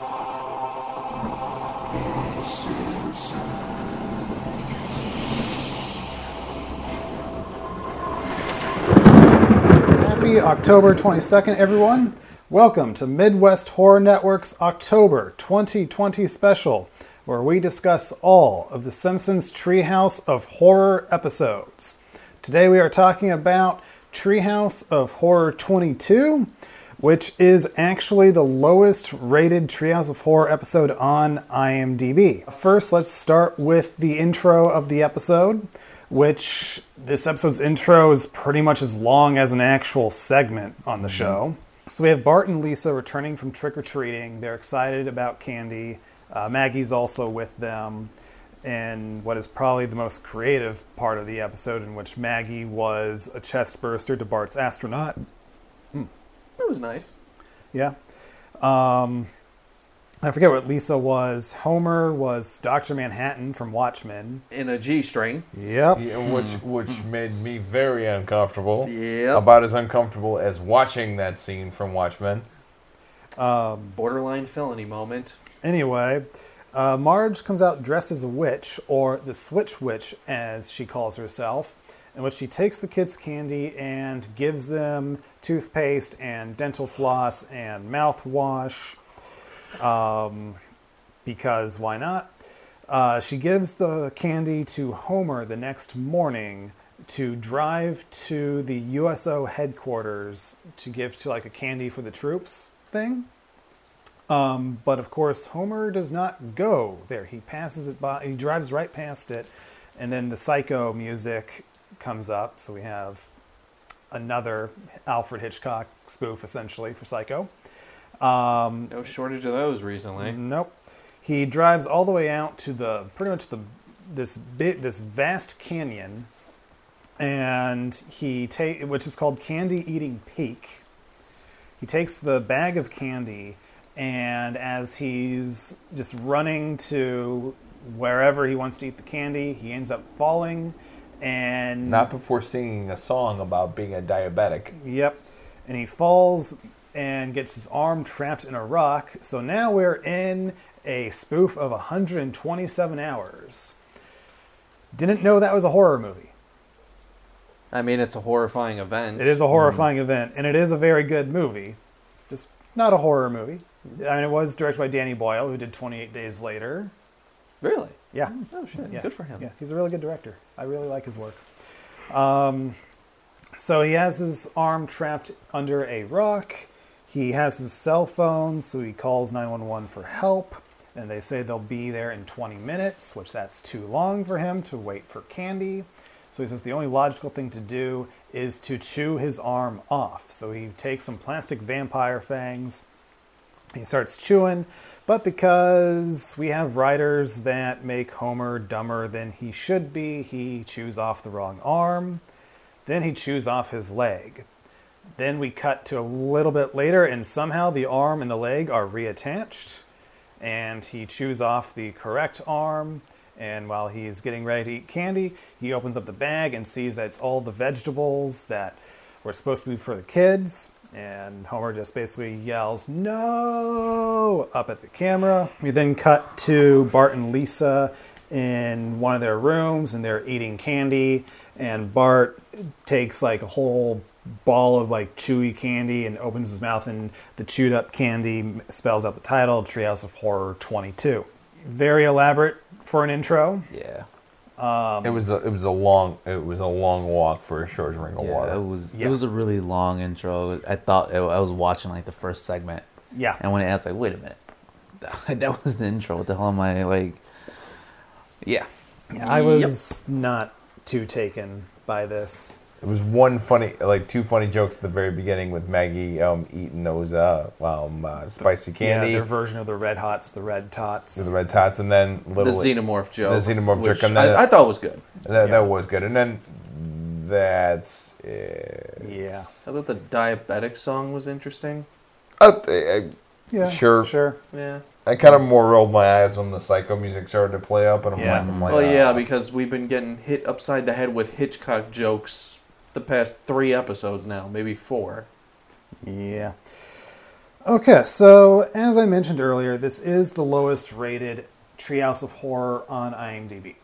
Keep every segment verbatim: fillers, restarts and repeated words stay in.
Happy October twenty-second, everyone. Welcome to Midwest Horror Network's October twenty twenty special, where we discuss all of the Simpsons Treehouse of Horror episodes. Today we are talking about Treehouse of Horror twenty-two, which is actually the lowest rated Treehouse of Horror episode on IMDb. First, let's start with the intro of the episode, which this episode's intro is pretty much as long as an actual segment on the mm-hmm. show. So we have Bart and Lisa returning from trick-or-treating. They're excited about candy. Uh, Maggie's also with them in what is probably the most creative part of the episode, in which Maggie was a chestburster to Bart's astronaut. Mm. That was nice. Yeah. Um, I forget what Lisa was. Homer was Doctor Manhattan from Watchmen. In a G-string. Yep. Yeah, which which made me very uncomfortable. Yeah. About as uncomfortable as watching that scene from Watchmen. Um, Borderline felony moment. Anyway, uh, Marge comes out dressed as a witch, or the Switch Witch, as she calls herself, in which she takes the kids' candy and gives them toothpaste and dental floss and mouthwash, um, because why not? Uh, she gives the candy to Homer the next morning to drive to the U S O headquarters to give to like a candy for the troops thing. Um, but of course, Homer does not go there. He passes it by, he drives right past it, and then the Psycho music comes up, so we have another Alfred Hitchcock spoof, essentially, for Psycho. Um, no shortage of those recently. Nope. He drives all the way out to the pretty much the this bit this vast canyon, and he take which is called Candy Eating Peak. He takes the bag of candy, and as he's just running to wherever he wants to eat the candy, he ends up falling. And not before singing a song about being a diabetic. Yep. And he falls and gets his arm trapped in a rock. So now we're in a spoof of one twenty-seven hours. Didn't know that was a horror movie. I mean, it's a horrifying event. It is a horrifying mm. event. And it is a very good movie. Just not a horror movie. I mean, it was directed by Danny Boyle, who did twenty-eight days later. Really? Yeah. Oh, shit. Yeah. Good for him. Yeah, he's a really good director. I really like his work. Um, so he has his arm trapped under a rock. He has his cell phone, so he calls nine one one for help. And they say they'll be there in twenty minutes, which that's too long for him to wait for candy. So he says the only logical thing to do is to chew his arm off. So he takes some plastic vampire fangs. He starts chewing. But because we have writers that make Homer dumber than he should be, he chews off the wrong arm. Then he chews off his leg. Then we cut to a little bit later, and somehow the arm and the leg are reattached. And he chews off the correct arm. And while he's getting ready to eat candy, he opens up the bag and sees that it's all the vegetables that were supposed to be for the kids. And Homer just basically yells, "No!" up at the camera. We then cut to Bart and Lisa in one of their rooms, and they're eating candy. And Bart takes like a whole ball of like chewy candy and opens his mouth, and the chewed up candy spells out the title, Treehouse of Horror twenty-two. Very elaborate for an intro. Yeah. Um, it was a, it was a long it was a long walk for a short drink of yeah, water. It was yeah. it was a really long intro. I thought it, I was watching like the first segment. Yeah. And when I was like, wait a minute, that, that was the intro. What the hell am I like? Yeah. yeah I was yep. not too taken by this. It was one funny, like two funny jokes at the very beginning with Maggie um, eating those uh, um, uh, spicy candy. Yeah, their version of the Red Hots, the Red Tots. The Red Tots, and then little the Xenomorph joke. The Xenomorph joke. And then, I, I thought was good. That, yeah. that was good. And then that's it. Yeah. I thought the diabetic song was interesting. Uh, I, yeah. Sure. Sure. Yeah. I kind of more rolled my eyes when the Psycho music started to play up. And I'm, yeah. like, I'm like, well, oh. yeah, because we've been getting hit upside the head with Hitchcock jokes the past three episodes now, maybe four. Yeah. Okay, so as I mentioned earlier, this is the lowest rated Treehouse of Horror on IMDb.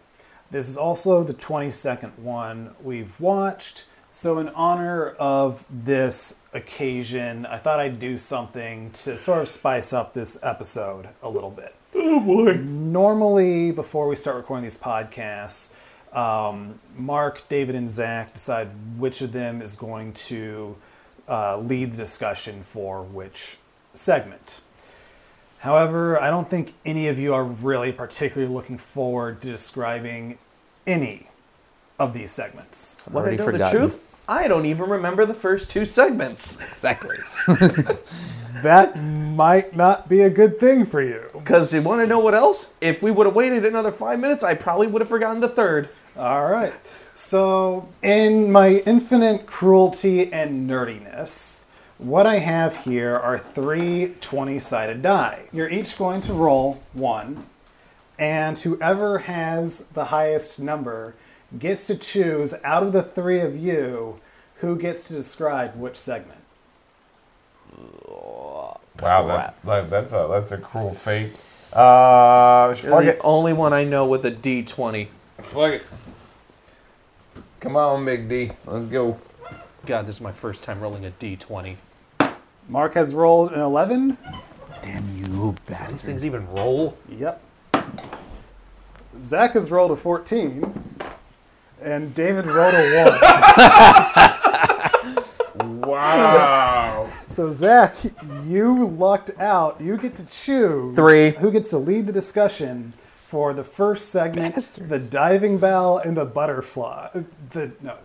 This is also the twenty-second one we've watched. So in honor of this occasion, I thought I'd do something to sort of spice up this episode a little bit. Oh boy. Normally, before we start recording these podcasts, um, Mark, David, and Zach decide which of them is going to uh, lead the discussion for which segment. However, I don't think any of you are really particularly looking forward to describing any of these segments. Let me tell the truth, I don't even remember the first two segments. Exactly. That might not be a good thing for you. Because you want to know what else? If we would have waited another five minutes, I probably would have forgotten the third. All right. So, in my infinite cruelty and nerdiness, what I have here are three twenty-sided die. You're each going to roll one, and whoever has the highest number gets to choose, out of the three of you, who gets to describe which segment. Wow, that's that's a that's a cruel fate. Uh, You're the it. only one I know with a D twenty. Fuck it. Come on, Big D. Let's go. God, this is my first time rolling a D twenty. Mark has rolled an eleven. Damn you, bastard. These things even roll? Yep. Zach has rolled a fourteen. And David rolled a one. Wow. So, Zach, you lucked out. You get to choose Three. who gets to lead the discussion for the first segment, Bastards. The Diving Bell and the Butterfly. The, no,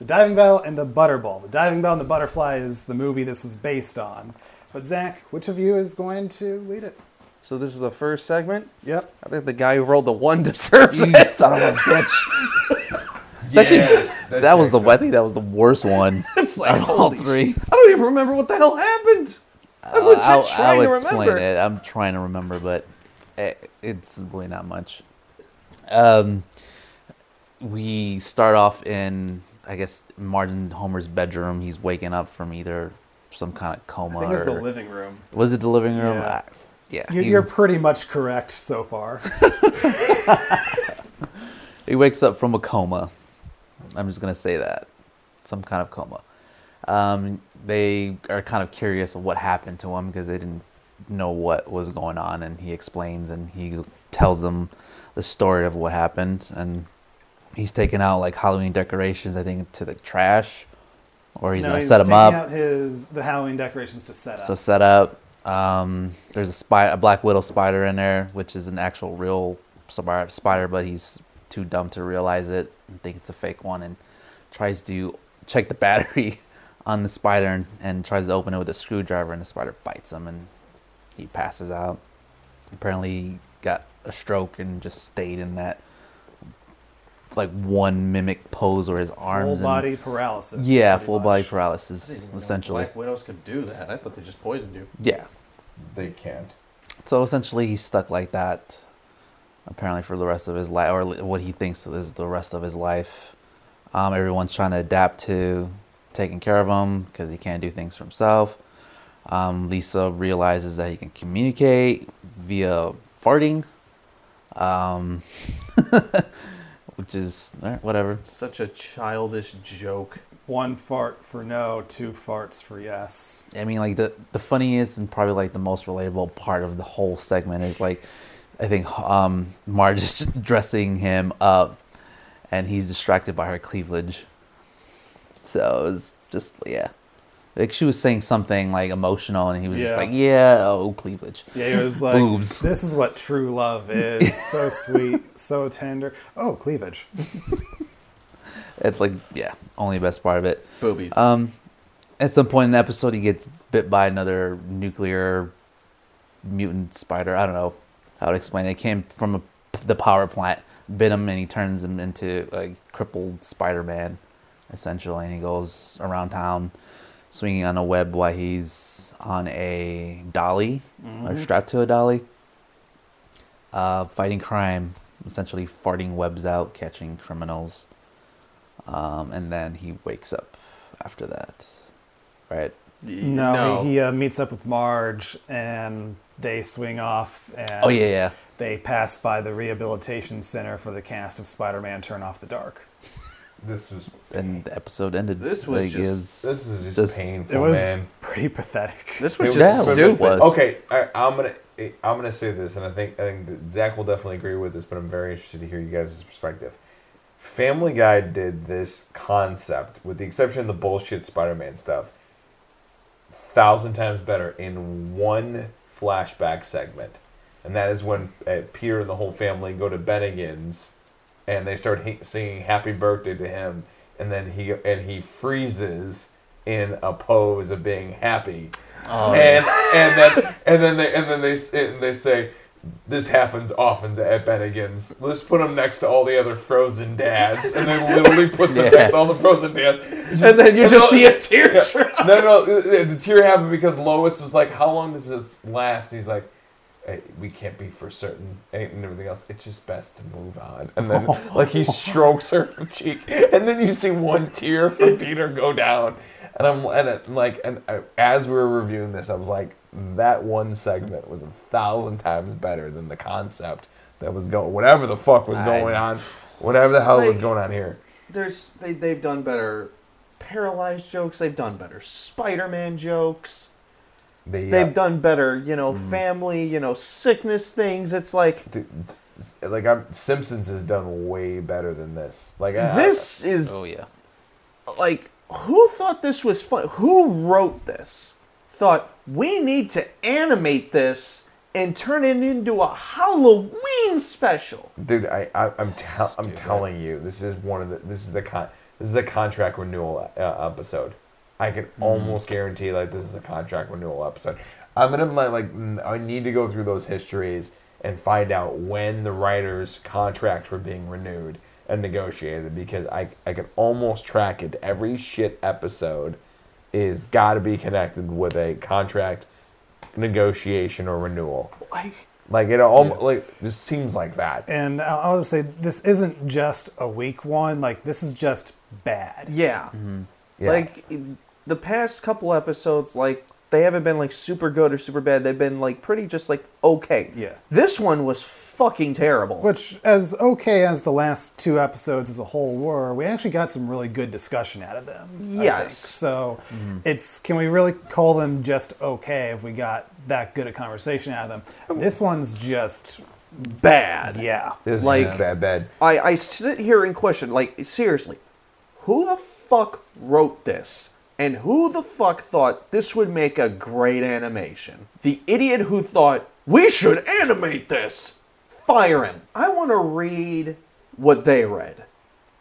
the Diving Bell and the Butterball. The Diving Bell and the Butterfly is the movie this was based on. But, Zach, which of you is going to lead it? So this is the first segment? Yep. I think the guy who rolled the one deserves it. You son of a bitch. Yeah, actually, that, that was the I think that was the worst one. It's like of all three. I don't even remember what the hell happened. I'm uh, legit I'll, trying I'll to remember. I'll explain it. I'm trying to remember, but it, it's really not much. Um, we start off in, I guess, Martin Homer's bedroom. He's waking up from either some kind of coma. I think it was or, the living room. Was it the living room? Yeah. I, yeah you're, he, you're pretty much correct so far. He wakes up from a coma. I'm just going to say that. Some kind of coma. Um, they are kind of curious of what happened to him because they didn't know what was going on. And he explains and he tells them the story of what happened. And he's taking out like Halloween decorations, I think, to the trash. Or he's no, going to set them up. He's taking out his, the Halloween decorations to set up. So set up. Um, there's a, spy, a Black Widow spider in there, which is an actual real spider, but he's too dumb to realize it and think it's a fake one, and tries to check the battery on the spider and, and tries to open it with a screwdriver, and the spider bites him and he passes out. Apparently he got a stroke and just stayed in that like one mimic pose where his full arms full body and, paralysis yeah full much. body paralysis essentially. Black Widows could do that. I thought they just poisoned you. Yeah, they can't. So essentially he's stuck like that apparently for the rest of his life, or what he thinks is the rest of his life. Um, everyone's trying to adapt to taking care of him because he can't do things for himself. Um, Lisa realizes that he can communicate via farting, um, which is whatever. Such a childish joke. One fart for no, two farts for yes. I mean, like the the funniest and probably like the most relatable part of the whole segment is like, I think um, Marge is dressing him up, and he's distracted by her cleavage. So it was just, yeah. Like, she was saying something, like, emotional, and he was yeah. just like, yeah, oh, cleavage. Yeah, he was like, boobs. This is what true love is. So sweet, so tender. Oh, cleavage. It's like, yeah, only best part of it. Boobies. Um, at some point in the episode, he gets bit by another nuclear mutant spider. I don't know. I would explain it came from a, the power plant, bit him, and he turns him into a crippled Spider-Man, essentially. And he goes around town swinging on a web while he's on a dolly, mm-hmm. or strapped to a dolly, uh, fighting crime, essentially farting webs out, catching criminals. Um, and then he wakes up after that, right? No, no. he, he uh, meets up with Marge, and they swing off. And oh yeah, yeah. They pass by the rehabilitation center for the cast of Spider-Man: Turn Off the Dark. This was, and the episode ended. This was like, just, this is just, just painful. It was man. pretty pathetic. This was it just was, stupid. Was. Okay, I, I'm gonna I'm gonna say this, and I think I think Zach will definitely agree with this, but I'm very interested to hear you guys' perspective. Family Guy did this concept, with the exception of the bullshit Spider-Man stuff, a thousand times better in one flashback segment. And that is when uh, Peter and the whole family go to Benigan's, and they start ha- singing Happy Birthday to him, and then he and he freezes in a pose of being happy. Oh. And and then and then they and then they and they say, "This happens often at Benigan's. Let's put him next to all the other frozen dads." And then literally puts him yeah. next to all the frozen dads. Just, and then you and just all, see a tear. Yeah. No, no, the tear happened because Lois was like, "How long does this last?" And he's like, "Hey, we can't be for certain," and everything else. It's just best to move on. And then like he strokes her cheek. And then you see one tear from Peter go down. And I'm and it, like, and I, as we were reviewing this, I was like, that one segment was a thousand times better than the concept that was going, whatever the fuck was going on, whatever the hell like, was going on here. There's they they've done better paralyzed jokes. They've done better Spider-Man jokes. They, uh, they've done better, you know, mm-hmm. family, you know, sickness things. It's like, dude, like I'm, Simpsons has done way better than this. Like I, this I, is, oh yeah, like. Who thought this was fun? Who wrote this? Thought, we need to animate this and turn it into a Halloween special. Dude, I, I, I'm tell, I'm telling you, this is one of the this is the con this is a contract renewal uh, episode. I can almost guarantee like this is a contract renewal episode. I'm gonna like I need to go through those histories and find out when the writers' contracts were being renewed and negotiated, because I I can almost track it. Every shit episode is got to be connected with a contract negotiation or renewal. Like, like it almost yeah. like just seems like that. And I'll just say this isn't just a weak one. Like this is just bad. Yeah. Mm-hmm. yeah. Like the past couple episodes, like they haven't been like super good or super bad. They've been like pretty just like okay. Yeah. This one was fucking terrible. Which, as okay as the last two episodes as a whole were, we actually got some really good discussion out of them. Yes. So mm-hmm. it's, can we really call them just okay if we got that good a conversation out of them? This one's just bad. Yeah. This like, is bad, bad. I, I sit here and question, like, seriously, who the fuck wrote this? And who the fuck thought this would make a great animation? The idiot who thought, we should animate this! Fire him. I want to read what they read,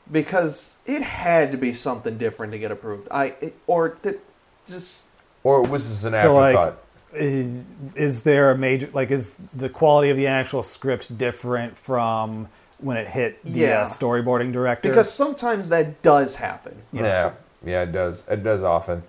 because it had to be something different to get approved. I it, or th- just or was this an so afterthought? Like, is, is there a major like is the quality of the actual script different from when it hit the yeah. uh, storyboarding director? Because sometimes that does happen. Yeah, know? yeah, it does. It does often.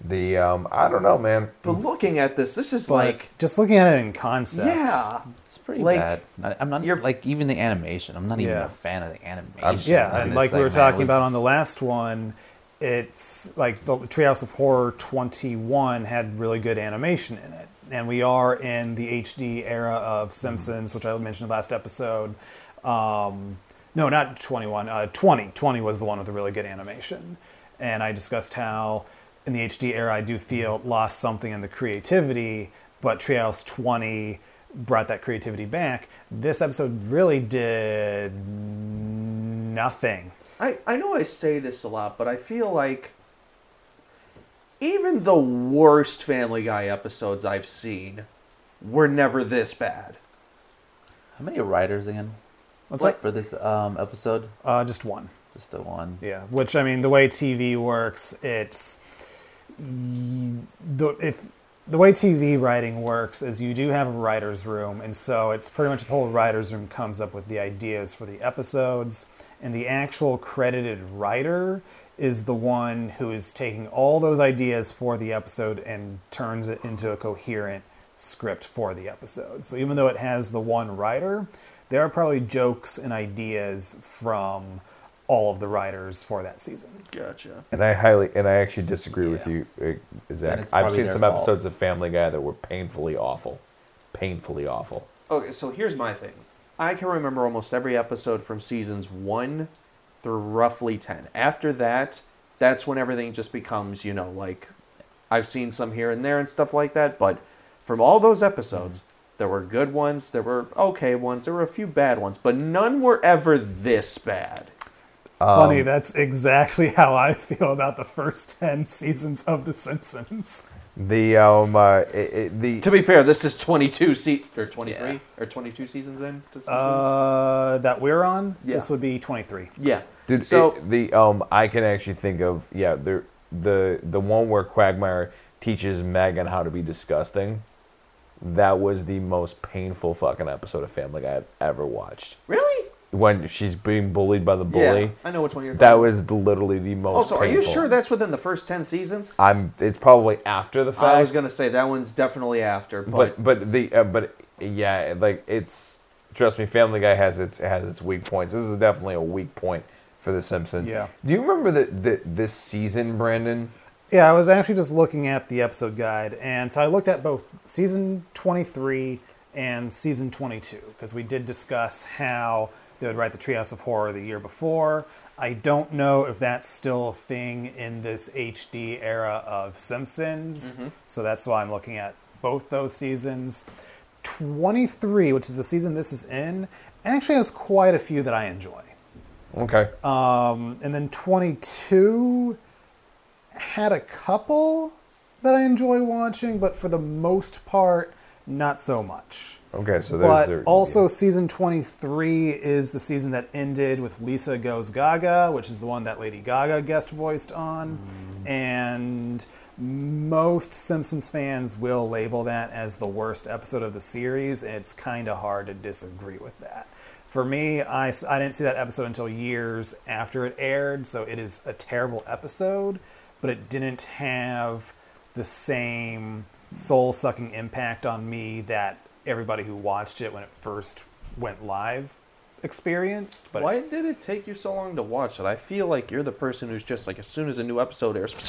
The um, I don't know, man. But looking at this, this is but like just looking at it in concept. Yeah, it's pretty like, bad. I'm not you're, like even the animation. I'm not even yeah. a fan of the animation. I'm, yeah, and like we like, were talking was... about on the last one, it's like the Treehouse of Horror twenty-one had really good animation in it, and we are in the H D era of Simpsons, mm-hmm. which I mentioned last episode. Um, no, not twenty-one. Uh, twenty. twenty was the one with the really good animation, and I discussed how. In the H D era, I do feel lost something in the creativity, but Treehouse twenty brought that creativity back. This episode really did nothing. I, I know I say this a lot, but I feel like even the worst Family Guy episodes I've seen were never this bad. How many writers again? What's what? up for this um, episode? Uh, just one. Just the one. Yeah, which, I mean, the way T V works, it's... The, if, the way T V writing works is you do have a writer's room, and so it's pretty much the whole writer's room comes up with the ideas for the episodes, and the actual credited writer is the one who is taking all those ideas for the episode and turns it into a coherent script for the episode. So even though it has the one writer, there are probably jokes and ideas from all of the writers for that season. Gotcha. And I highly, and I actually disagree yeah. with you, Zach. I've seen some fault. episodes of Family Guy that were painfully awful. Painfully awful. Okay, so here's my thing. I can remember almost every episode from seasons one through roughly ten. After that, that's when everything just becomes, you know, like, I've seen some here and there and stuff like that, but from all those episodes, mm-hmm. there were good ones, there were okay ones, there were a few bad ones, but none were ever this bad. Um, Funny, that's exactly how I feel about the first ten seasons of The Simpsons. The um, uh, it, it, the to be fair, this is twenty-two se- or twenty-three yeah. or twenty-two seasons in to Simpsons uh, that we're on. Yeah. This would be twenty-three. Yeah, dude. So it, the um, I can actually think of yeah the the the one where Quagmire teaches Megan how to be disgusting. That was the most painful fucking episode of Family Guy I've ever watched. Really? When she's being bullied by the bully. Yeah, I know which one you're talking about. That was literally the most Oh, so painful. Are you sure that's within the first ten seasons? I'm. It's probably after the fact. I was going to say, that one's definitely after. But but, but the uh, but yeah, like it's, trust me, Family Guy has its has its weak points. This is definitely a weak point for The Simpsons. Yeah. Do you remember the, the this season, Brandon? Yeah, I was actually just looking at the episode guide. And so I looked at both season twenty-three and season twenty-two. Because we did discuss how they would write the Treehouse of Horror the year before. I don't know if that's still a thing in this H D era of Simpsons. Mm-hmm. So that's why I'm looking at both those seasons. twenty-three, which is the season this is in, actually has quite a few that I enjoy. Okay. Um, and then twenty-two had a couple that I enjoy watching, but for the most part, not so much. Okay, so there's... But their, also yeah. season twenty-three is the season that ended with Lisa Goes Gaga, which is the one that Lady Gaga guest voiced on. Mm. And most Simpsons fans will label that as the worst episode of the series. It's kind of hard to disagree with that. For me, I, I didn't see that episode until years after it aired, so it is a terrible episode, but it didn't have the same soul-sucking impact on me that everybody who watched it when it first went live experienced. But why did it take you so long to watch it? I feel like you're the person who's just like, as soon as a new episode airs...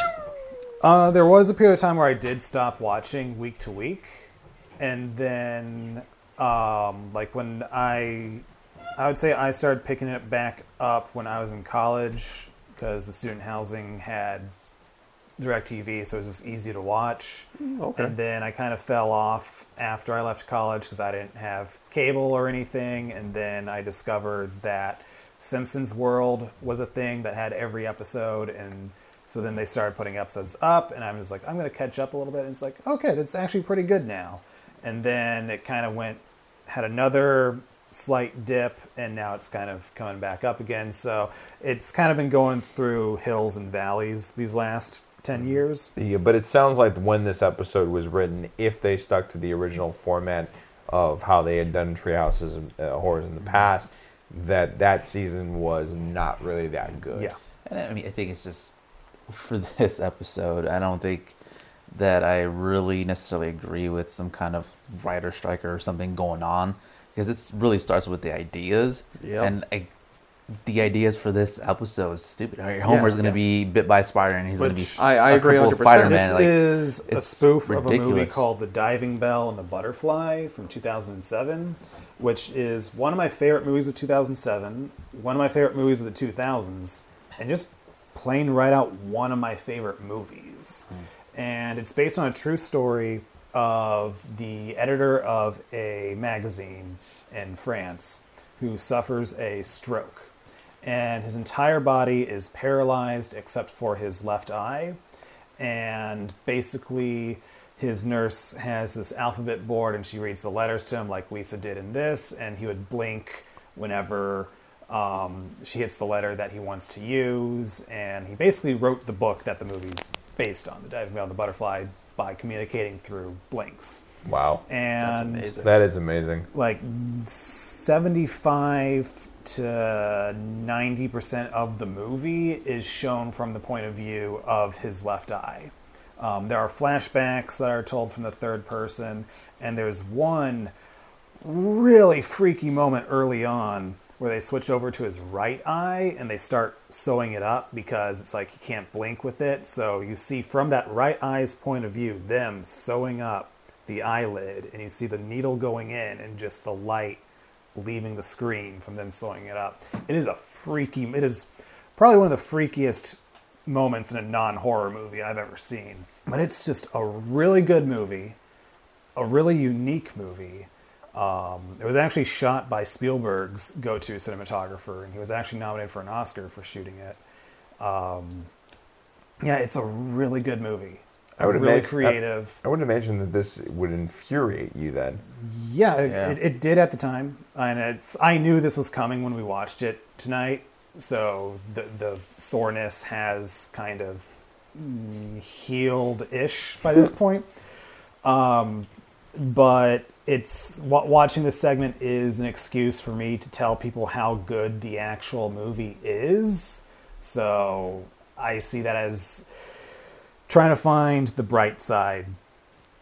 Uh, there was a period of time where I did stop watching week to week. And then, um, like when I... I would say I started picking it back up when I was in college because the student housing had DirecTV, so it was just easy to watch. Okay. And then I kind of fell off after I left college because I didn't have cable or anything. And then I discovered that Simpsons World was a thing that had every episode. And so then they started putting episodes up, and I'm just like, I'm going to catch up a little bit. And it's like, okay, that's actually pretty good now. And then it kind of went, had another slight dip, and now it's kind of coming back up again. So it's kind of been going through hills and valleys these last ten years. Yeah, but it sounds like when this episode was written, if they stuck to the original format of how they had done Treehouses and uh, Horrors in the past, that that season was not really that good. Yeah. And I mean, I think it's just for this episode, I don't think that I really necessarily agree with some kind of writer strike or something going on, because it really starts with the ideas. Yep. And I the ideas for this episode is stupid. Homer's yeah, going to yeah. be bit by a spider, and he's going to be I, I a agree one hundred percent. Spider-Man. This like, is a spoof ridiculous. of a movie called The Diving Bell and the Butterfly from two thousand seven, which is one of my favorite movies of two thousand seven, one of my favorite movies of the two thousands, and just plain right out one of my favorite movies. Mm. And it's based on a true story of the editor of a magazine in France who suffers a stroke. And his entire body is paralyzed except for his left eye. And basically, his nurse has this alphabet board, and she reads the letters to him like Lisa did in this. And he would blink whenever um, she hits the letter that he wants to use. And he basically wrote the book that the movie's based on, The Diving Bell and the Butterfly, by communicating through blinks. Wow. And that's amazing. That is amazing. Like seventy-five to ninety percent of the movie is shown from the point of view of his left eye. Um, there are flashbacks that are told from the third person, and there's one really freaky moment early on where they switch over to his right eye and they start sewing it up because it's like he can't blink with it. So you see from that right eye's point of view, them sewing up the eyelid, and you see the needle going in and just the light leaving the screen from them sewing it up. It is a freaky, it is probably one of the freakiest moments in a non-horror movie I've ever seen. But it's just a really good movie, a really unique movie. Um, it was actually shot by Spielberg's go-to cinematographer, and he was actually nominated for an Oscar for shooting it. Um, yeah, it's a really good movie. I would really imagine, creative. I, I would imagine that this would infuriate you then. Yeah, yeah. It, it did at the time, and it's. I knew this was coming when we watched it tonight, so the the soreness has kind of healed-ish by this point. Um, but it's watching this segment is an excuse for me to tell people how good the actual movie is. So I see that as trying to find the bright side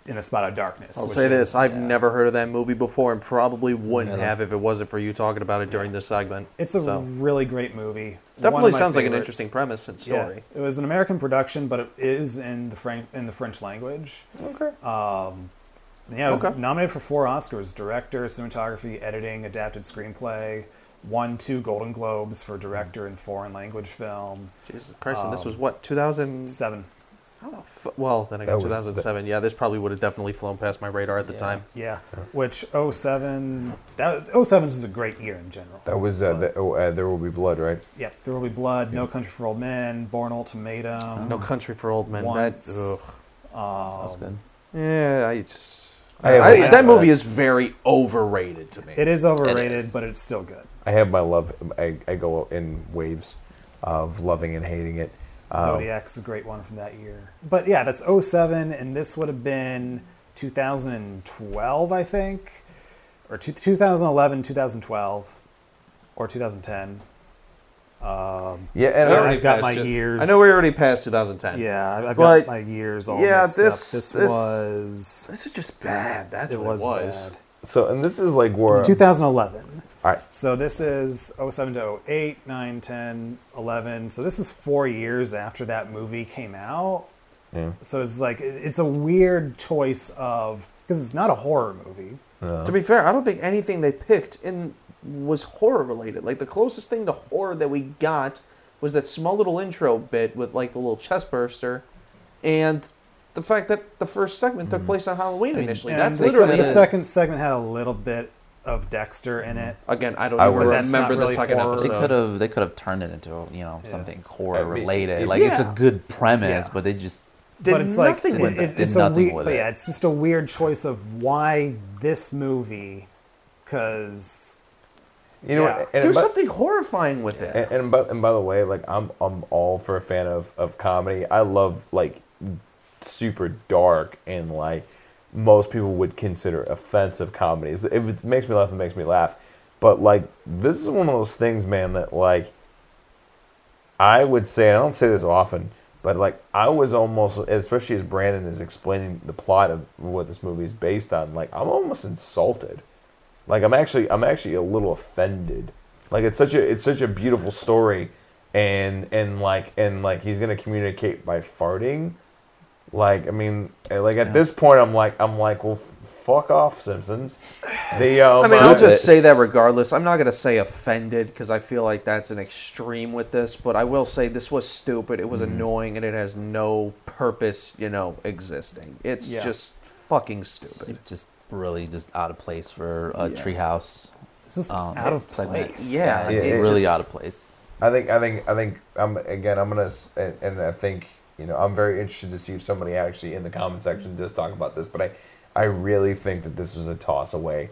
in a spot of darkness. I'll say this, I've never heard of that movie before and probably wouldn't have if it wasn't for you talking about it during this segment. It's a really great movie. Definitely sounds like an interesting premise and story. Yeah, it was an American production, but it is in the French, in the French language. Okay. Um, yeah, it was okay. nominated for four Oscars, director, cinematography, editing, adapted screenplay. Won two Golden Globes for director in foreign language film. Jesus Christ, um, and this was what, two thousand seven? How the fu- well, then again, two thousand seven. The- yeah, this probably would have definitely flown past my radar at the yeah. time. Yeah, which oh seven, that oh seven is a great year in general. That was uh, the, oh, uh, There Will Be Blood, right? Yeah, There Will Be Blood, yeah. No Country for Old Men, Born Ultimatum. Oh. No Country for Old Men. Once. That, um, that was good. Yeah, I just... I I, that, that movie is very overrated to me. It is overrated, it is. But it's still good. I have my love. I, I go in waves of loving and hating it. Um, Zodiac's a great one from that year. But yeah, that's oh seven, and this would have been two thousand twelve, I think. Or two, twenty eleven, two thousand twelve, or two thousand ten. Um, yeah, and I I've got my it. years. I know we already passed two thousand ten. Yeah, I've but, got my years all yeah, mixed this, up. This, this was this is just bad. That's it what was it was. Bad. So, and this is like war. two thousand eleven. All right. So this is oh seven to oh eight, nine, ten, eleven. So this is four years after that movie came out. Yeah. So it's like it's a weird choice of because it's not a horror movie. No. To be fair, I don't think anything they picked in. Was horror related. Like the closest thing to horror that we got was that small little intro bit with like the little chest burster, and the fact that the first segment took place on Halloween initially. I mean, that's literally the second segment had a little bit of Dexter in it. Again, I don't I remember, that's remember really the second horror. Episode. They could have they could have turned it into you know something yeah. horror related. I mean, like yeah. it's a good premise, yeah. but they just. Did but it's nothing like with it, it. Did it's nothing a we- with but it. Yeah, it's just a weird choice of why this movie, because. You know, yeah. and there's by, something horrifying with it. And, and by and by the way, like I'm I'm all for a fan of, of comedy. I love like super dark and like most people would consider offensive comedies. If it makes me laugh, it makes me laugh. But like this is one of those things, man, that like I would say, and I don't say this often, but like I was almost, especially as Brandon is explaining the plot of what this movie is based on, like I'm almost insulted. Like I'm actually, I'm actually a little offended. Like it's such a, it's such a beautiful story, and and like and like he's gonna communicate by farting. Like I mean, like at yeah. this point, I'm like, I'm like, well, f- fuck off, Simpsons. They, um, I mean, I'll just say that regardless. I'm not gonna say offended because I feel like that's an extreme with this, but I will say this was stupid. It was mm-hmm. annoying, and it has no purpose, you know, existing. It's yeah. just fucking stupid. It's just. Really, just out of place for a yeah. Treehouse. This is um, out of segment. place. Yeah, yeah it's it really just, out of place. I think. I think. I think. I'm again. I'm gonna. And, and I think you know. I'm very interested to see if somebody actually in the comment section does talk about this. But I, I really think that this was a toss away,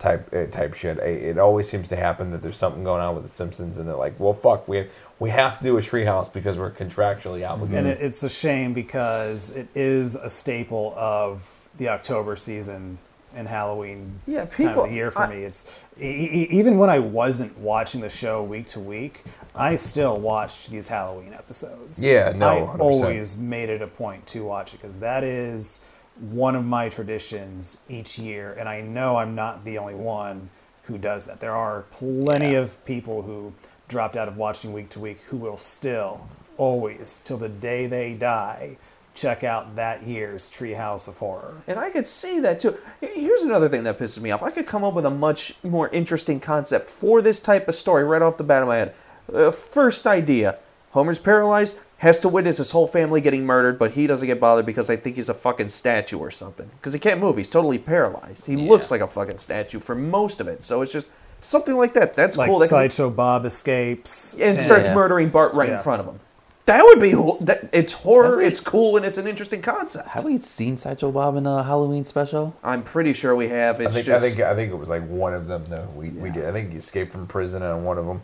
type uh, type shit. I, it always seems to happen that there's something going on with the Simpsons, and they're like, well, fuck, we we have to do a Treehouse because we're contractually obligated. And it, it's a shame because it is a staple of the October season. And Halloween yeah, people, time of the year for I, me. It's e- e- even when I wasn't watching the show week to week, I still watched these Halloween episodes. Yeah, no, I one hundred percent. Always made it a point to watch it because that is one of my traditions each year, and I know I'm not the only one. who does that. There are plenty yeah. of people who dropped out of watching week to week who will still always, till the day they die, check out that year's Treehouse of Horror. And I could see that too. Here's another thing that pisses me off. I could come up with a much more interesting concept for this type of story right off the bat of my head. Uh, first idea, Homer's paralyzed, has to witness his whole family getting murdered, but he doesn't get bothered because I think he's a fucking statue or something. Because he can't move. He's totally paralyzed. He yeah. looks like a fucking statue for most of it. So it's just something like that. That's like cool. Like Sideshow Bob escapes. And yeah, starts yeah. murdering Bart right yeah. in front of him. That would be... That, it's horror, we, it's cool, and it's an interesting concept. Have we seen Sideshow Bob in a Halloween special? I'm pretty sure we have. It's I, think, just... I, think, I think it was like one of them, though. We, yeah. we did. I think he escaped from prison on one of them.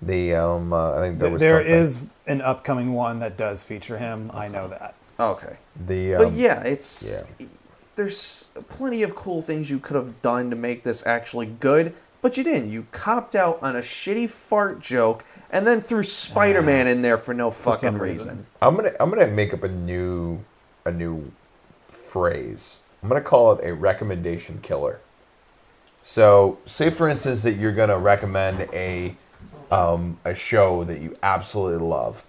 The um, uh, I think there was there something. Is an upcoming one that does feature him. Okay. I know that. Okay. The um, but yeah, it's yeah. there's plenty of cool things you could have done to make this actually good, but you didn't. You copped out on a shitty fart joke and then threw Spider-Man in there for no fucking for some reason. reason. I'm gonna I'm gonna make up a new a new phrase. I'm gonna call it a recommendation killer. So say for instance that you're gonna recommend a Um, a show that you absolutely love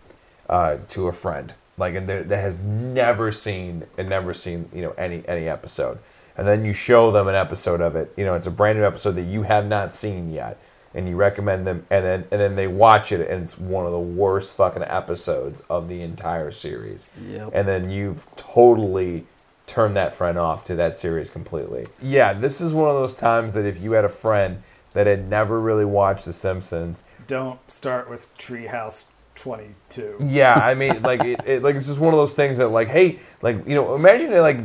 uh, to a friend, like and that has never seen and never seen you know any any episode, and then you show them an episode of it. You know, it's a brand new episode that you have not seen yet, and you recommend them, and then and then they watch it, and it's one of the worst fucking episodes of the entire series. Yep. And then you've totally turned that friend off to that series completely. Yeah, this is one of those times that if you had a friend that had never really watched The Simpsons. Don't start with Treehouse twenty-two. Yeah, I mean, like, it, it, like it's just one of those things that, like, hey, like, you know, imagine it, like,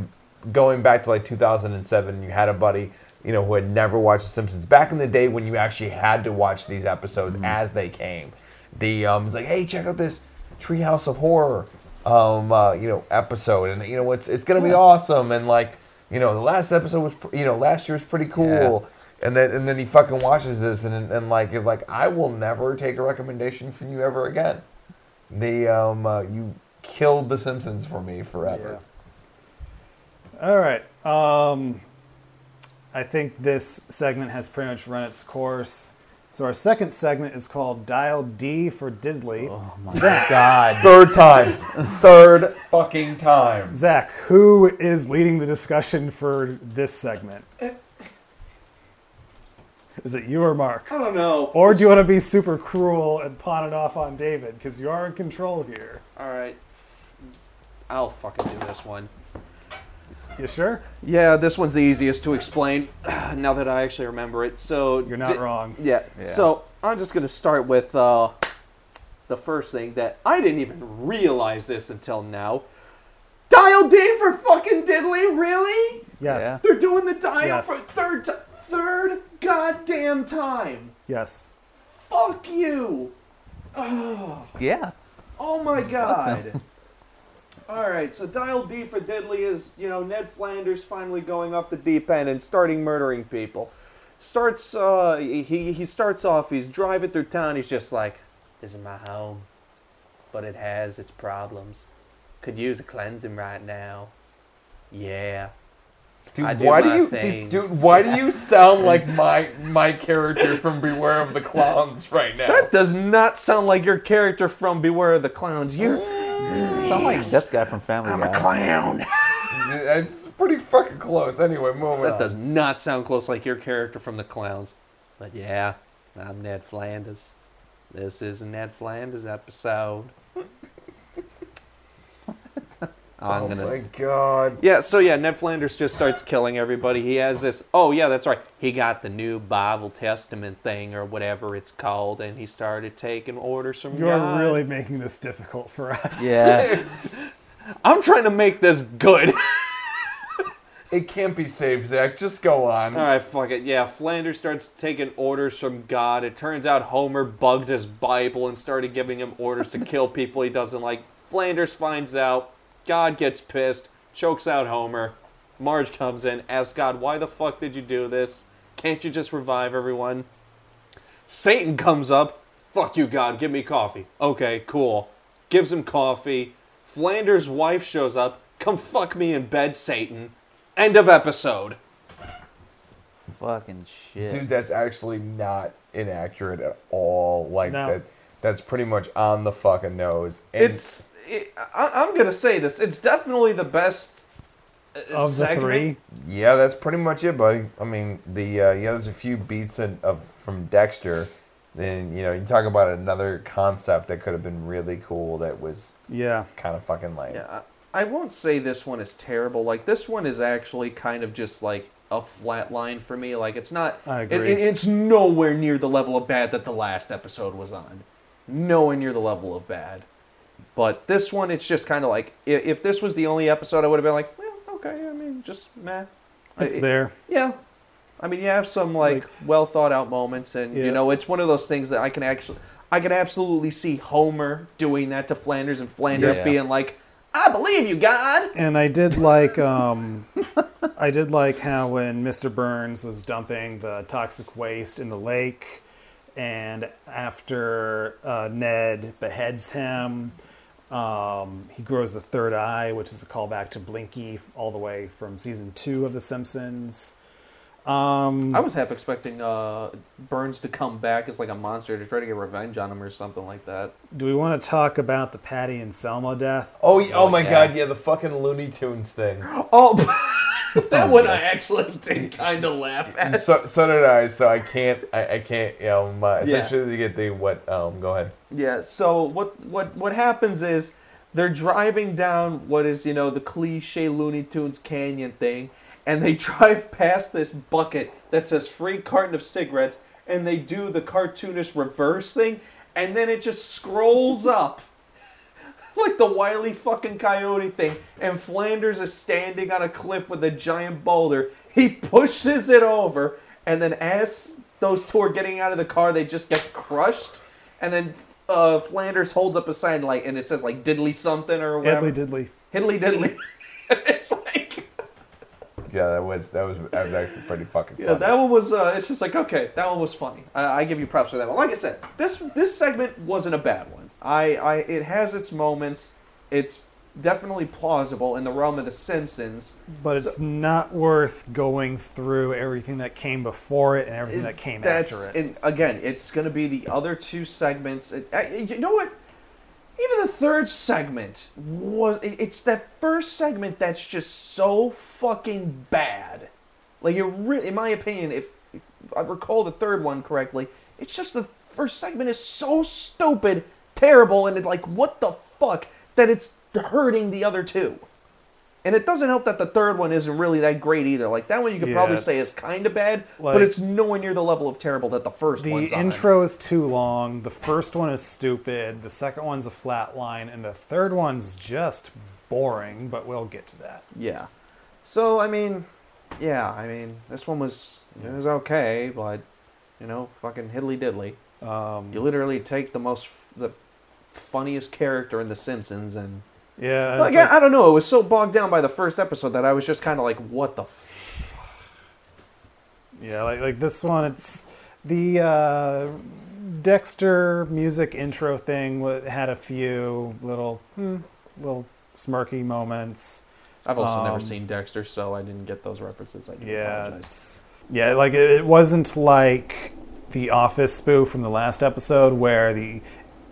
going back to, like, two thousand seven, and you had a buddy, you know, who had never watched The Simpsons. Back in the day when you actually had to watch these episodes mm. as they came. The, um, it's like, hey, check out this Treehouse of Horror, um, uh, you know, episode. And, you know, it's, it's going to be yeah. awesome. And, like, you know, the last episode was, you know, last year was pretty cool. Yeah. And then and then he fucking watches this and and like if like I will never take a recommendation from you ever again. The um uh, you killed The Simpsons for me forever. Yeah. All right. Um, I think this segment has pretty much run its course. So our second segment is called Dial D for Deadly. Oh my Zach, god! Third time, third fucking time. Zach, who is leading the discussion for this segment? Is it you or Mark? I don't know. Or do you want to be super cruel and pawn it off on David? Because you are in control here. All right. I'll fucking do this one. You sure? Yeah, this one's the easiest to explain now that I actually remember it. So You're not d- wrong. Yeah. yeah. So I'm just going to start with uh, the first thing that I didn't even realize this until now. Dial D for fucking Diddly? Really? Yes. Yeah. They're doing the dial yes. for third time. Third goddamn time. Yes. Fuck you. Oh. Yeah. Oh my god. All right, so Dial D for Diddley is, you know, Ned Flanders finally going off the deep end and starting murdering people. Starts, uh, he, he starts off, he's driving through town, he's just like, this is my home, but it has its problems. Could use a cleansing right now. Yeah. Dude, do why do you, thing. dude? Why do you sound like my my character from Beware of the Clowns right now? That does not sound like your character from Beware of the Clowns. You yes. sound like Death Guy from Family I'm Guy. I'm a clown. It's pretty fucking close. Anyway, moving that on. Does not sound close like your character from the Clowns. But yeah, I'm Ned Flanders. This is a Ned Flanders episode. I'm oh gonna... my god. Yeah, so yeah, Ned Flanders just starts killing everybody. He has this, oh yeah, that's right. He got the new Bible Testament thing or whatever it's called, and he started taking orders from You're God. You're really making this difficult for us. Yeah. I'm trying to make this good. It can't be saved, Zach. Just go on. All right, fuck it. Yeah, Flanders starts taking orders from God. It turns out Homer bugged his Bible and started giving him orders to kill people he doesn't like. Flanders finds out. God gets pissed, chokes out Homer. Marge comes in, asks God, why the fuck did you do this? Can't you just revive everyone? Satan comes up, fuck you, God, give me coffee. Okay, cool. Gives him coffee. Flanders' wife shows up, come fuck me in bed, Satan. End of episode. fucking shit. Dude, that's actually not inaccurate at all. Like, no. that, that's pretty much on the fucking nose. And it's, it, I, I'm going to say this, it's definitely the best of segment. The three? Yeah, that's pretty much it, buddy. I mean, the uh, yeah, there's a few beats in, of from Dexter. Then, you know, you talk about another concept that could have been really cool that was yeah kind of fucking lame. Yeah, I, I won't say this one is terrible. Like, this one is actually kind of just, like, a flat line for me. Like, it's not... I agree. It, it, it's nowhere near the level of bad that the last episode was on. Nowhere near the level of bad. But this one, it's just kind of like... If, if this was the only episode, I would have been like, well, okay, I mean, just meh. It's I, there. It, yeah. I mean, you have some, like, like well thought out moments, and yeah. you know, it's one of those things that I can actually, I can absolutely see Homer doing that to Flanders, and Flanders yeah. being like, "I believe you, God." And I did like, um, I did like how when Mister Burns was dumping the toxic waste in the lake, and after uh, Ned beheads him, um, he grows the third eye, which is a callback to Blinky all the way from season two of The Simpsons. Um, I was half expecting uh, Burns to come back as like a monster to try to get revenge on him or something like that. Do we want to talk about the Patty and Selma death? Oh, oh, oh my yeah. god, yeah, the fucking Looney Tunes thing. Oh, that oh, one god. I actually did kind of laugh at. So, so did I. So I can't, I, I can't. You know, my, essentially, yeah. you get the what? Um, go ahead. Yeah. So what? What? What happens is they're driving down what is you know the cliche Looney Tunes canyon thing. And they drive past this bucket that says free carton of cigarettes, and they do the cartoonist reverse thing, and then it just scrolls up like the Wily fucking Coyote thing, and Flanders is standing on a cliff with a giant boulder. He pushes it over, and then as those two are getting out of the car, they just get crushed, and then uh, Flanders holds up a sign like, and it says like diddly something or whatever. Hiddly diddly. Hiddly diddly. It's like... Yeah, that was that was that was actually pretty fucking funny. Yeah, that one was. Uh, it's just like okay, that one was funny. I, I give you props for that one. Like I said, this this segment wasn't a bad one. I, I it has its moments. It's definitely plausible in the realm of The Simpsons, but so, it's not worth going through everything that came before it and everything it, that came that's, after it. And again, it's going to be the other two segments. It, I, you know what? Even the third segment was... It's that first segment that's just so fucking bad. Like, it really, in my opinion, if I recall the third one correctly, it's just the first segment is so stupid, terrible, and it's like, what the fuck, that it's hurting the other two. And it doesn't help that the third one isn't really that great either. Like, that one you could yeah, probably say is kind of bad, like, but it's nowhere near the level of terrible that the first the one's on. The intro is too long, the first one is stupid, the second one's a flat line, and the third one's just boring, but we'll get to that. Yeah. So, I mean, yeah, I mean, this one was, it was okay, but, you know, fucking hiddly-diddly. Um, you literally take the most, the funniest character in The Simpsons and... Yeah. Well, again, like, I don't know. It was so bogged down by the first episode that I was just kind of like, "What the?" F-? Yeah, like like this one. It's the uh, Dexter music intro thing had a few little hmm, little smirky moments. I've also um, never seen Dexter, so I didn't get those references. I do yeah, apologize. Yeah, like it, it wasn't like the Office spoof from the last episode where the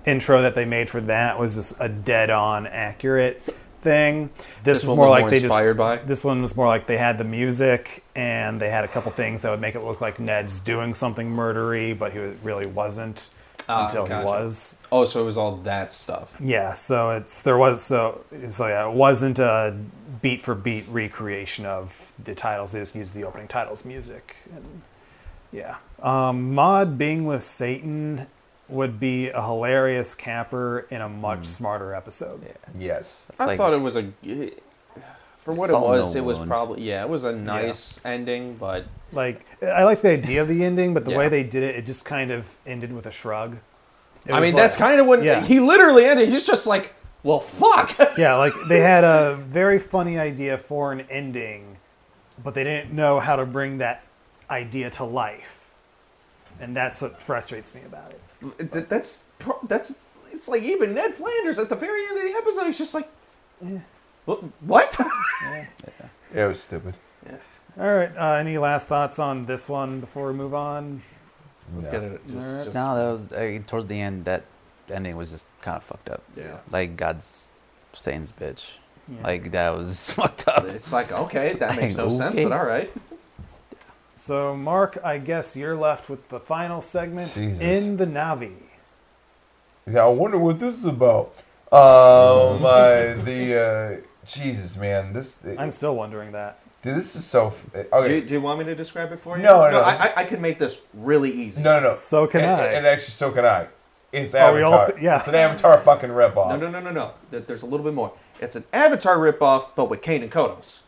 intro that they made for that was just a dead-on accurate thing. This, this was more like they just by? This one was more like they had the music and they had a couple things that would make it look like Ned's doing something murdery, but he really wasn't uh, until gotcha. he was. Oh, so it was all that stuff. Yeah, so it's there was so so yeah, it wasn't a beat for beat recreation of the titles. They just used the opening titles music. And, yeah, um, Maude being with Satan would be a hilarious capper in a much mm. smarter episode. Yeah. Yes. It's I like, thought it was a... For what it was, it was probably... Yeah, it was a nice yeah. ending, but... Like, I liked the idea of the ending, but the yeah. way they did it, it just kind of ended with a shrug. It I mean, like, that's kind of when... Yeah. He literally ended. He's just like, well, fuck! Yeah, like, they had a very funny idea for an ending, but they didn't know how to bring that idea to life. And that's what frustrates me about it. That's that's it's like even Ned Flanders at the very end of the episode is just like, what? Yeah. What? Yeah. Yeah, it was stupid. Yeah. All right. Uh, any last thoughts on this one before we move on? Let's no. get it. Just, right. just... No, that was I mean, towards the end. That ending was just kind of fucked up. Yeah. Like God's Satan's bitch. Yeah. Like that was fucked up. It's like okay, that makes no okay. sense, but all right. So, Mark, I guess you're left with the final segment Jesus. in the Navi. Yeah, I wonder what this is about. Oh um, my, the uh, Jesus, man, this. It, I'm still wondering that. Dude, this is so. Okay. Do, do you want me to describe it for you? No, no, no I, I can make this really easy. No, no, no. so can and, I. And actually, so can I. It's Avatar. Th- yeah. It's an Avatar fucking ripoff. No, no, no, no, no. There's a little bit more. It's an Avatar ripoff, but with Kang and Kodos.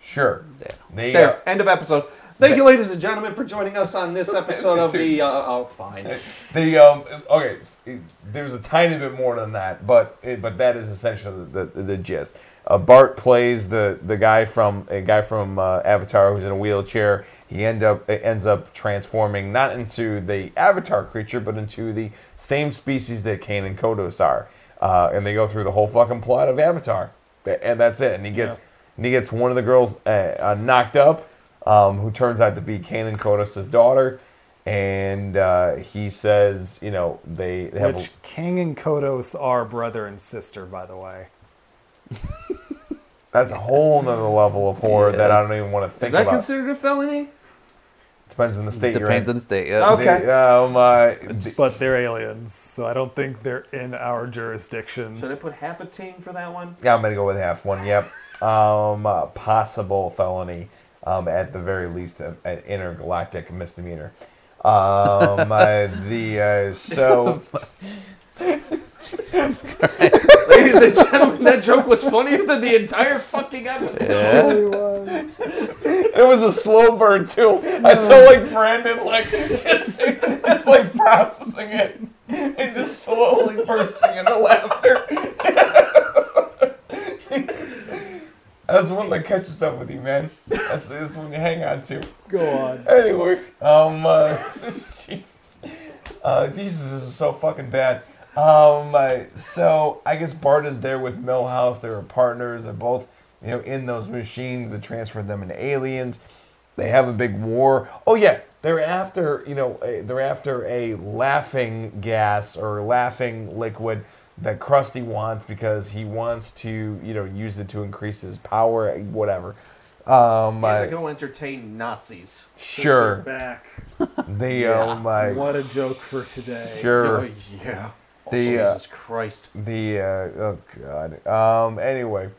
Sure. Yeah. They, there. Uh, end of episode. Thank you, ladies and gentlemen, for joining us on this episode of the. Uh, oh, fine. The um, okay, it, there's a tiny bit more than that, but it, but that is essentially the the, the gist. Uh, Bart plays the, the guy from a guy from uh, Avatar who's in a wheelchair. He end up ends up transforming not into the Avatar creature, but into the same species that Kang and Kodos are, uh, and they go through the whole fucking plot of Avatar, and that's it. And he gets yeah. and he gets one of the girls uh, uh, knocked up. Um, who turns out to be Kang and Kodos' daughter, and uh, he says, you know, they, they have... Which, a... Kang and Kodos are brother and sister, by the way. That's a whole nother level of horror yeah. that I don't even want to think about. Is that about. considered a felony? Depends on the state Depends you're in. Depends on the state, yeah. Okay. They, oh, my... But they're aliens, so I don't think they're in our jurisdiction. Should I put half a team for that one? Yeah, I'm going to go with half one, yep. Um, uh, possible felony. Um, at the very least, an intergalactic misdemeanor. Um, uh, the uh, so, ladies and gentlemen, that joke was funnier than the entire fucking episode. Yeah. It really was. It was a slow burn too. I saw like Brandon like just, just like processing it and just slowly bursting into laughter. That's the one that catches up with you, man. That's, that's one you hang on to. Go on. Anyway, um, uh, this, Jesus, uh, Jesus is so fucking bad. Um, uh, so I guess Bart is there with Milhouse. They were partners. They're both, you know, in those machines that transferred them into aliens. They have a big war. Oh yeah, they're after, you know, a, they're after a laughing gas or laughing liquid. That Krusty wants because he wants to, you know, use it to increase his power, whatever. Um, yeah, they're going to entertain Nazis. Sure. Back. They, yeah. Oh my. What a joke for today. Sure. Oh, yeah. The, oh, Jesus uh, Christ. The, uh, oh God. Um, anyway,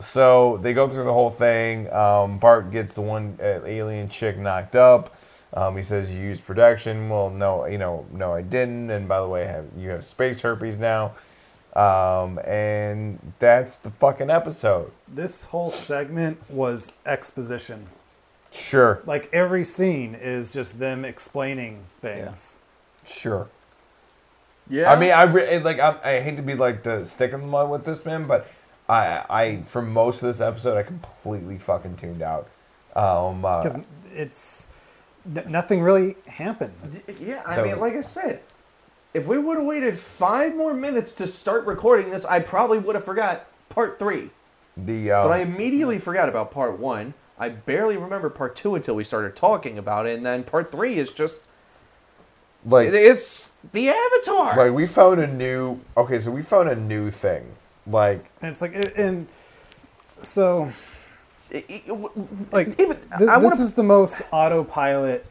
so they go through the whole thing. Um, Bart gets the one uh, alien chick knocked up. Um, he says, you used protection. Well, no, you know, no, I didn't. And by the way, have, you have space herpes now. Um, and that's the fucking episode. This whole segment was exposition. Sure. Like every scene is just them explaining things. Yeah. Sure. Yeah. I mean, I re- like. I, I hate to be like the stick in the mud with this, man, but I, I for most of this episode, I completely fucking tuned out. Um, uh, 'cause it's... N- nothing really happened. Yeah, I mean, like I said, if we would have waited five more minutes to start recording this, I probably would have forgot part three. The um, but I immediately forgot about part one. I barely remember part two until we started talking about it, and then part three is just like it's the Avatar. Like we found a new okay, so we found a new thing. Like and it's like and so. Like Even, this, wanna... this is the most autopilot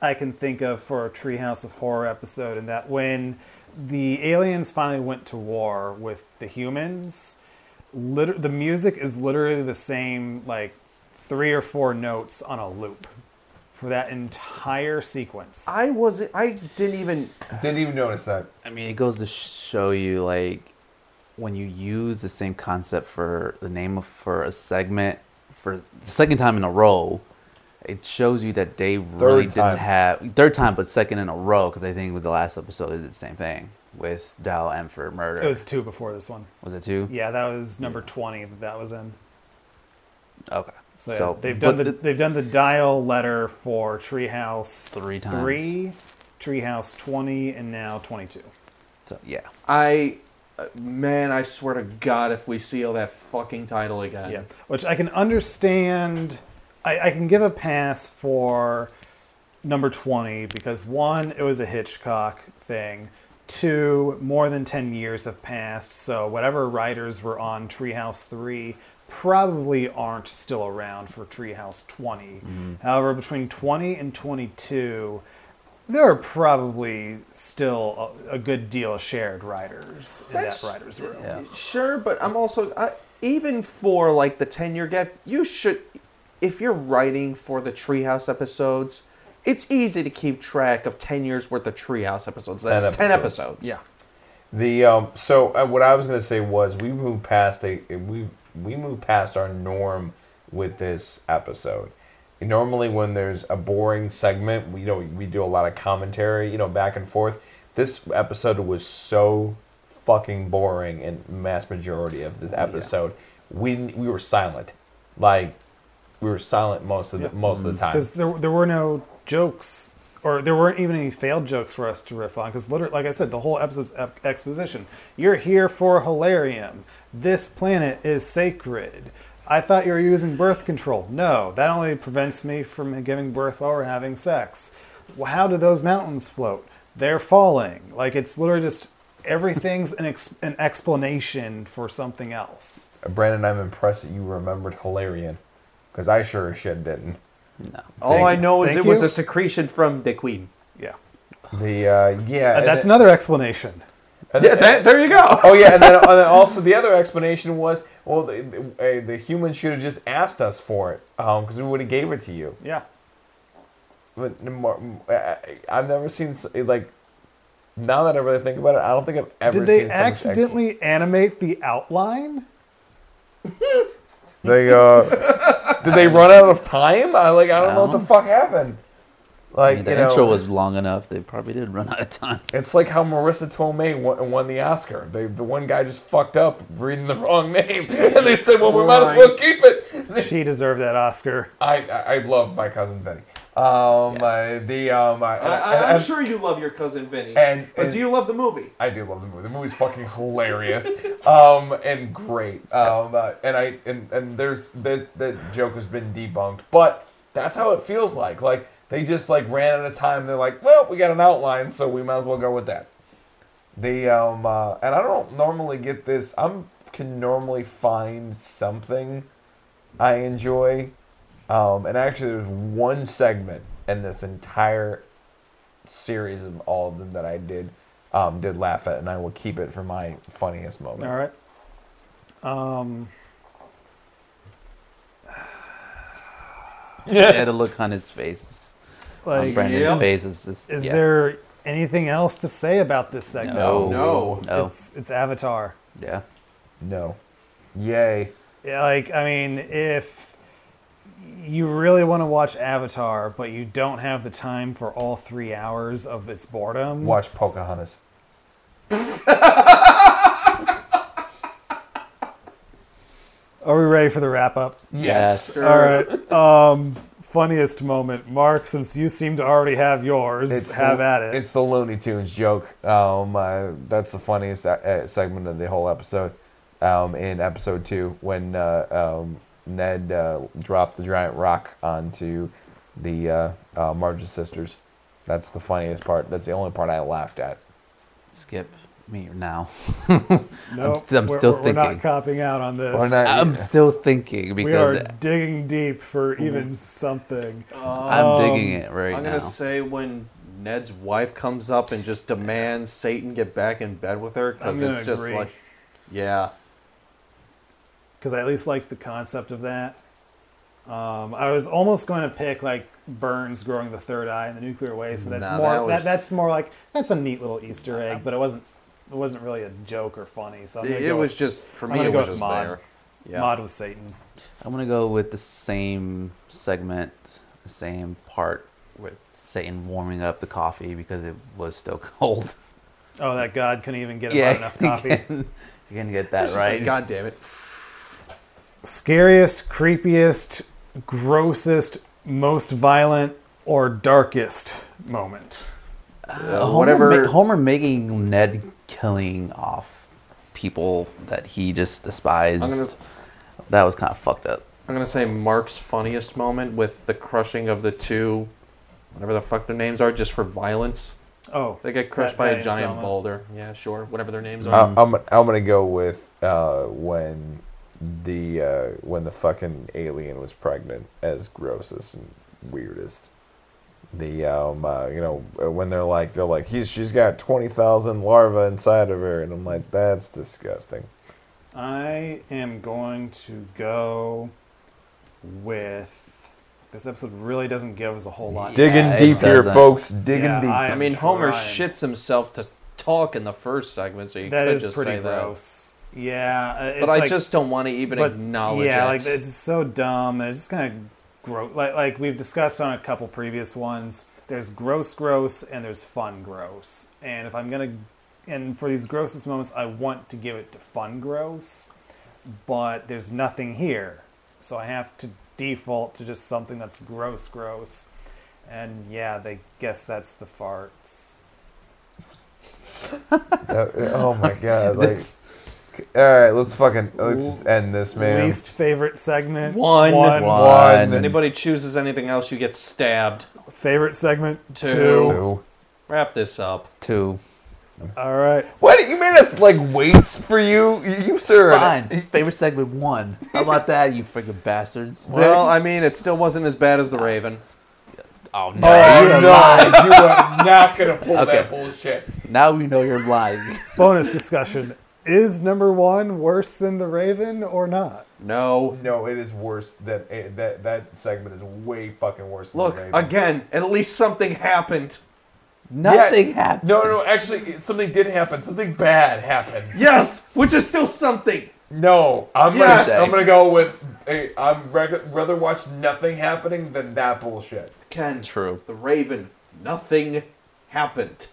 I can think of for a Treehouse of Horror episode, in that when the aliens finally went to war with the humans, liter- the music is literally the same, like three or four notes on a loop for that entire sequence. I wasn't. I didn't even didn't even notice that. I mean, it goes to show you, like, when you use the same concept for the name of, for a segment. For the second time in a row, it shows you that they really didn't have... Third time, but second in a row, because I think with the last episode, they did the same thing with Dial M for Murder. It was two before this one. Was it two? Yeah, that was number twenty that that was in. Okay. So, yeah, so they've, done the, th- they've done the Dial letter for Treehouse three times. three, Treehouse twenty, and now twenty-two. So, yeah. I... Man, I swear to God, if we seal that fucking title again. Yeah, which I can understand I, I can give a pass for number twenty because, one, it was a Hitchcock thing. Two, more than ten years have passed, so whatever writers were on Treehouse three probably aren't still around for Treehouse twenty. Mm-hmm. However, between twenty and twenty-two, there are probably still a, a good deal of shared writers in That's, that writer's room. Yeah. Sure, but I'm also... I, even for, like, the ten-year gap, you should... If you're writing for the Treehouse episodes, it's easy to keep track of ten years worth of Treehouse episodes. That's ten episodes. ten episodes. Yeah. The um, so uh, what I was going to say was we moved past a we we moved past our norm with this episode. Normally, when there's a boring segment, we don't we do a lot of commentary, you know, back and forth. This episode was so fucking boring, and mass majority of this episode, yeah. we we were silent, like we were silent most of the, yeah. most of the time because there there were no jokes, or there weren't even any failed jokes for us to riff on, because literally, like I said, the whole episode's exposition. You're here for Hilarium. This planet is sacred. I thought you were using birth control. No, that only prevents me from giving birth while we're having sex. Well, how do those mountains float? They're falling. Like, it's literally just everything's an, ex- an explanation for something else. Brandon, I'm impressed that you remembered Hilarium, because I sure as shit didn't. No. All Thank I know you. is Thank it was you. a secretion from the queen. Yeah. The uh, yeah. And that's and another explanation. And yeah. Then, that, there you go. Oh yeah, and then, and then also the other explanation was, well, the, the, the human should have just asked us for it, because um, we would have gave it to you. Yeah. But I've never seen, like, now that I really think about it, I don't think I've ever. Did they seen accidentally ex- animate the outline? They uh, did they run out of time? I like I don't no. know what the fuck happened. Like I mean, the you know, intro was long enough; they probably did run out of time. It's like how Marissa Tomei won, won the Oscar. They, the one guy just fucked up reading the wrong name, Jesus and they said, "Well, we might as well keep it." She deserved that Oscar. I I, I love my cousin Vinny. Um, yes. uh, the um, I, I, I, and, I'm sure you love your cousin Vinny. And, but and, do you love the movie? I do love the movie. The movie's fucking hilarious, um, and great. Um, uh, and I and, and there's the the joke has been debunked, but that's how it feels like. Like they just like ran out of time. And they're like, well, we got an outline, so we might as well go with that. The um, uh, and I don't normally get this. I'm can normally find something I enjoy. Um, and actually, there's one segment in this entire series of all of them that I did um, did laugh at, and I will keep it for my funniest moment. All right. Um. Yeah, the look on his face, like, on Brandon's yes. face is just. Is yeah. there anything else to say about this segment? No, no, no. It's, it's Avatar. Yeah. No. Yay. Yeah, like I mean, if. You really want to watch Avatar, but you don't have the time for all three hours of its boredom. Watch Pocahontas. Are we ready for the wrap-up? Yes. yes. All right. Um, funniest moment. Mark, since you seem to already have yours, it's have the, at it. It's the Looney Tunes joke. Um, uh, that's the funniest uh, segment of the whole episode. Um, in episode two, when... Uh, um, Ned uh, dropped the giant rock onto the uh, uh, Marge's sisters. That's the funniest part. That's the only part I laughed at. Skip me now. no, I'm, st- I'm we're, still we're thinking. We're not copping out on this. We're not, I'm yeah. still thinking because we are it, digging deep for even ooh. something. Um, I'm digging it right now. I'm gonna now. say when Ned's wife comes up and just demands Satan get back in bed with her because it's agree. just like, yeah. Because I at least liked the concept of that. Um, I was almost going to pick like Burns growing the third eye in the nuclear waste, but that's nah, more that that, that's more like that's a neat little Easter egg. But it wasn't it wasn't really a joke or funny. So I'm it go was with, just for me. I'm it go was just Mod. there. Yeah. Mod with Satan. I'm gonna go with the same segment, the same part with Satan warming up the coffee because it was still cold. Oh, that God couldn't even get him yeah, enough coffee. You can, you can get that right. Like, God damn it. Scariest, creepiest, grossest, most violent, or darkest moment? Uh, Homer, whatever. Ma- Homer making Ned killing off people that he just despised. Gonna... That was kind of fucked up. I'm going to say Mark's funniest moment with the crushing of the two, whatever the fuck their names are, just for violence. Oh. They get crushed by a giant boulder. Yeah, sure. Whatever their names are. I'm, I'm, I'm going to go with uh, when the uh, when the fucking alien was pregnant as grossest and weirdest. The, um, uh, you know, when they're like, they're like, he's, she's got twenty thousand larvae inside of her. And I'm like, that's disgusting. I am going to go with, this episode really doesn't give us a whole lot. Digging yeah, deep here, folks. Digging yeah, deep. I, I mean, Homer trying. shits himself to talk in the first segment, so you that could is just pretty say gross. That. Yeah, it's but I like, just don't want to even but, acknowledge yeah, it. Yeah, like it's so dumb. It's just kind of gross. Like, like we've discussed on a couple previous ones, there's gross, gross, and there's fun, gross. And if I'm gonna, and for these grossest moments, I want to give it to fun, gross, but there's nothing here, so I have to default to just something that's gross, gross. And yeah, they guess that's the farts. That, oh my god, like, all right, let's fucking let's just end this, man. Least favorite segment. One. One. One. If anybody chooses anything else, you get stabbed. Favorite segment. Two. Two. Wrap this up. Two. All right. What? You made us, like, waits for you? You, sir. Fine. Favorite segment one. How about that, you freaking bastards? Well, I mean, it still wasn't as bad as The Raven. Oh, no. Oh, you're no. lying. You are not going to pull okay. that bullshit. Now we know you're lying. Bonus discussion. Is number one worse than The Raven or not? No. No, it is worse. That that, that segment is way fucking worse than Look, The Raven. Look, again, at least something happened. Nothing yeah. happened. No, no, actually, something did happen. Something bad happened. Yes, which is still something. No, I'm yes. gonna, I'm gonna go with. Hey, I'm reg- rather watch nothing happening than that bullshit. Ken, true. The Raven, nothing happened.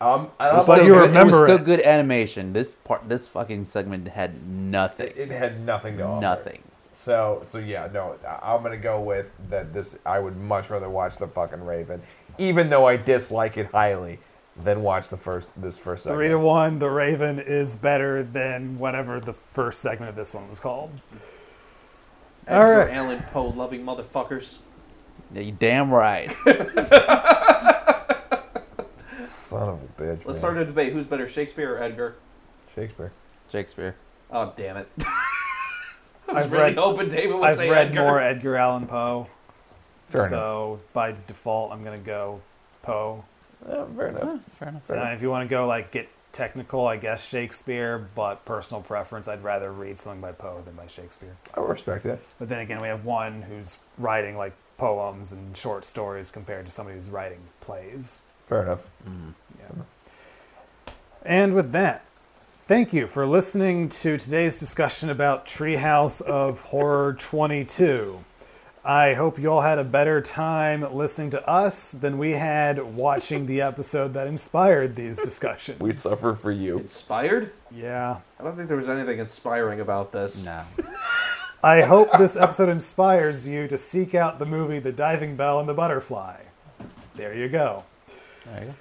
Um, I don't but you good, remember it was still good animation. This part, this fucking segment had nothing. It, it had nothing to offer. Nothing. So, so yeah, no, I'm gonna go with that. This, I would much rather watch the fucking Raven. Even though I dislike it highly, then watch the first this first segment. Three to one, The Raven is better than whatever the first segment of this one was called. All Edgar right. Allan Poe loving motherfuckers. Yeah, you damn right. Son of a bitch. Let's man. start a debate. Who's better, Shakespeare or Edgar? Shakespeare. Shakespeare. Oh, damn it. I was I've really read, hoping David would I've say read Edgar. more Edgar Allan Poe. Fair so, enough. By default, I'm going to go Poe. Yeah, fair enough. Yeah, fair enough. And if you want to go, like, get technical, I guess Shakespeare, but personal preference, I'd rather read something by Poe than by Shakespeare. I respect that. But then again, we have one who's writing, like, poems and short stories compared to somebody who's writing plays. Fair enough. Mm-hmm. Yeah. And with that, thank you for listening to today's discussion about Treehouse of Horror twenty-two. I hope you all had a better time listening to us than we had watching the episode that inspired these discussions. We suffer for you. Inspired? Yeah. I don't think there was anything inspiring about this. No. I hope this episode inspires you to seek out the movie The Diving Bell and the Butterfly. There you go. There you go.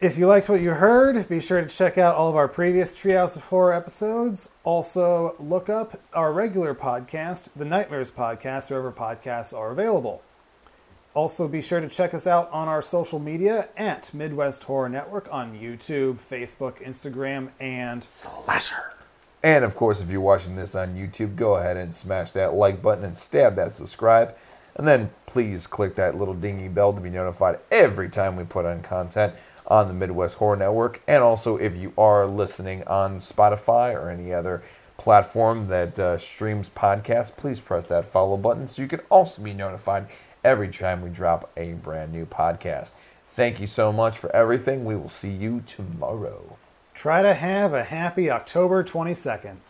If you liked what you heard, be sure to check out all of our previous Treehouse of Horror episodes. Also, look up our regular podcast, The Nightmares Podcast, wherever podcasts are available. Also, be sure to check us out on our social media at Midwest Horror Network on YouTube, Facebook, Instagram, and Slasher. And, of course, if you're watching this on YouTube, go ahead and smash that like button and stab that subscribe. And then please click that little dingy bell to be notified every time we put on content on the Midwest Horror Network. And also, if you are listening on Spotify or any other platform that uh, streams podcasts, please press that follow button so you can also be notified every time we drop a brand new podcast. Thank you so much for everything. We will see you tomorrow. Try to have a happy October twenty-second.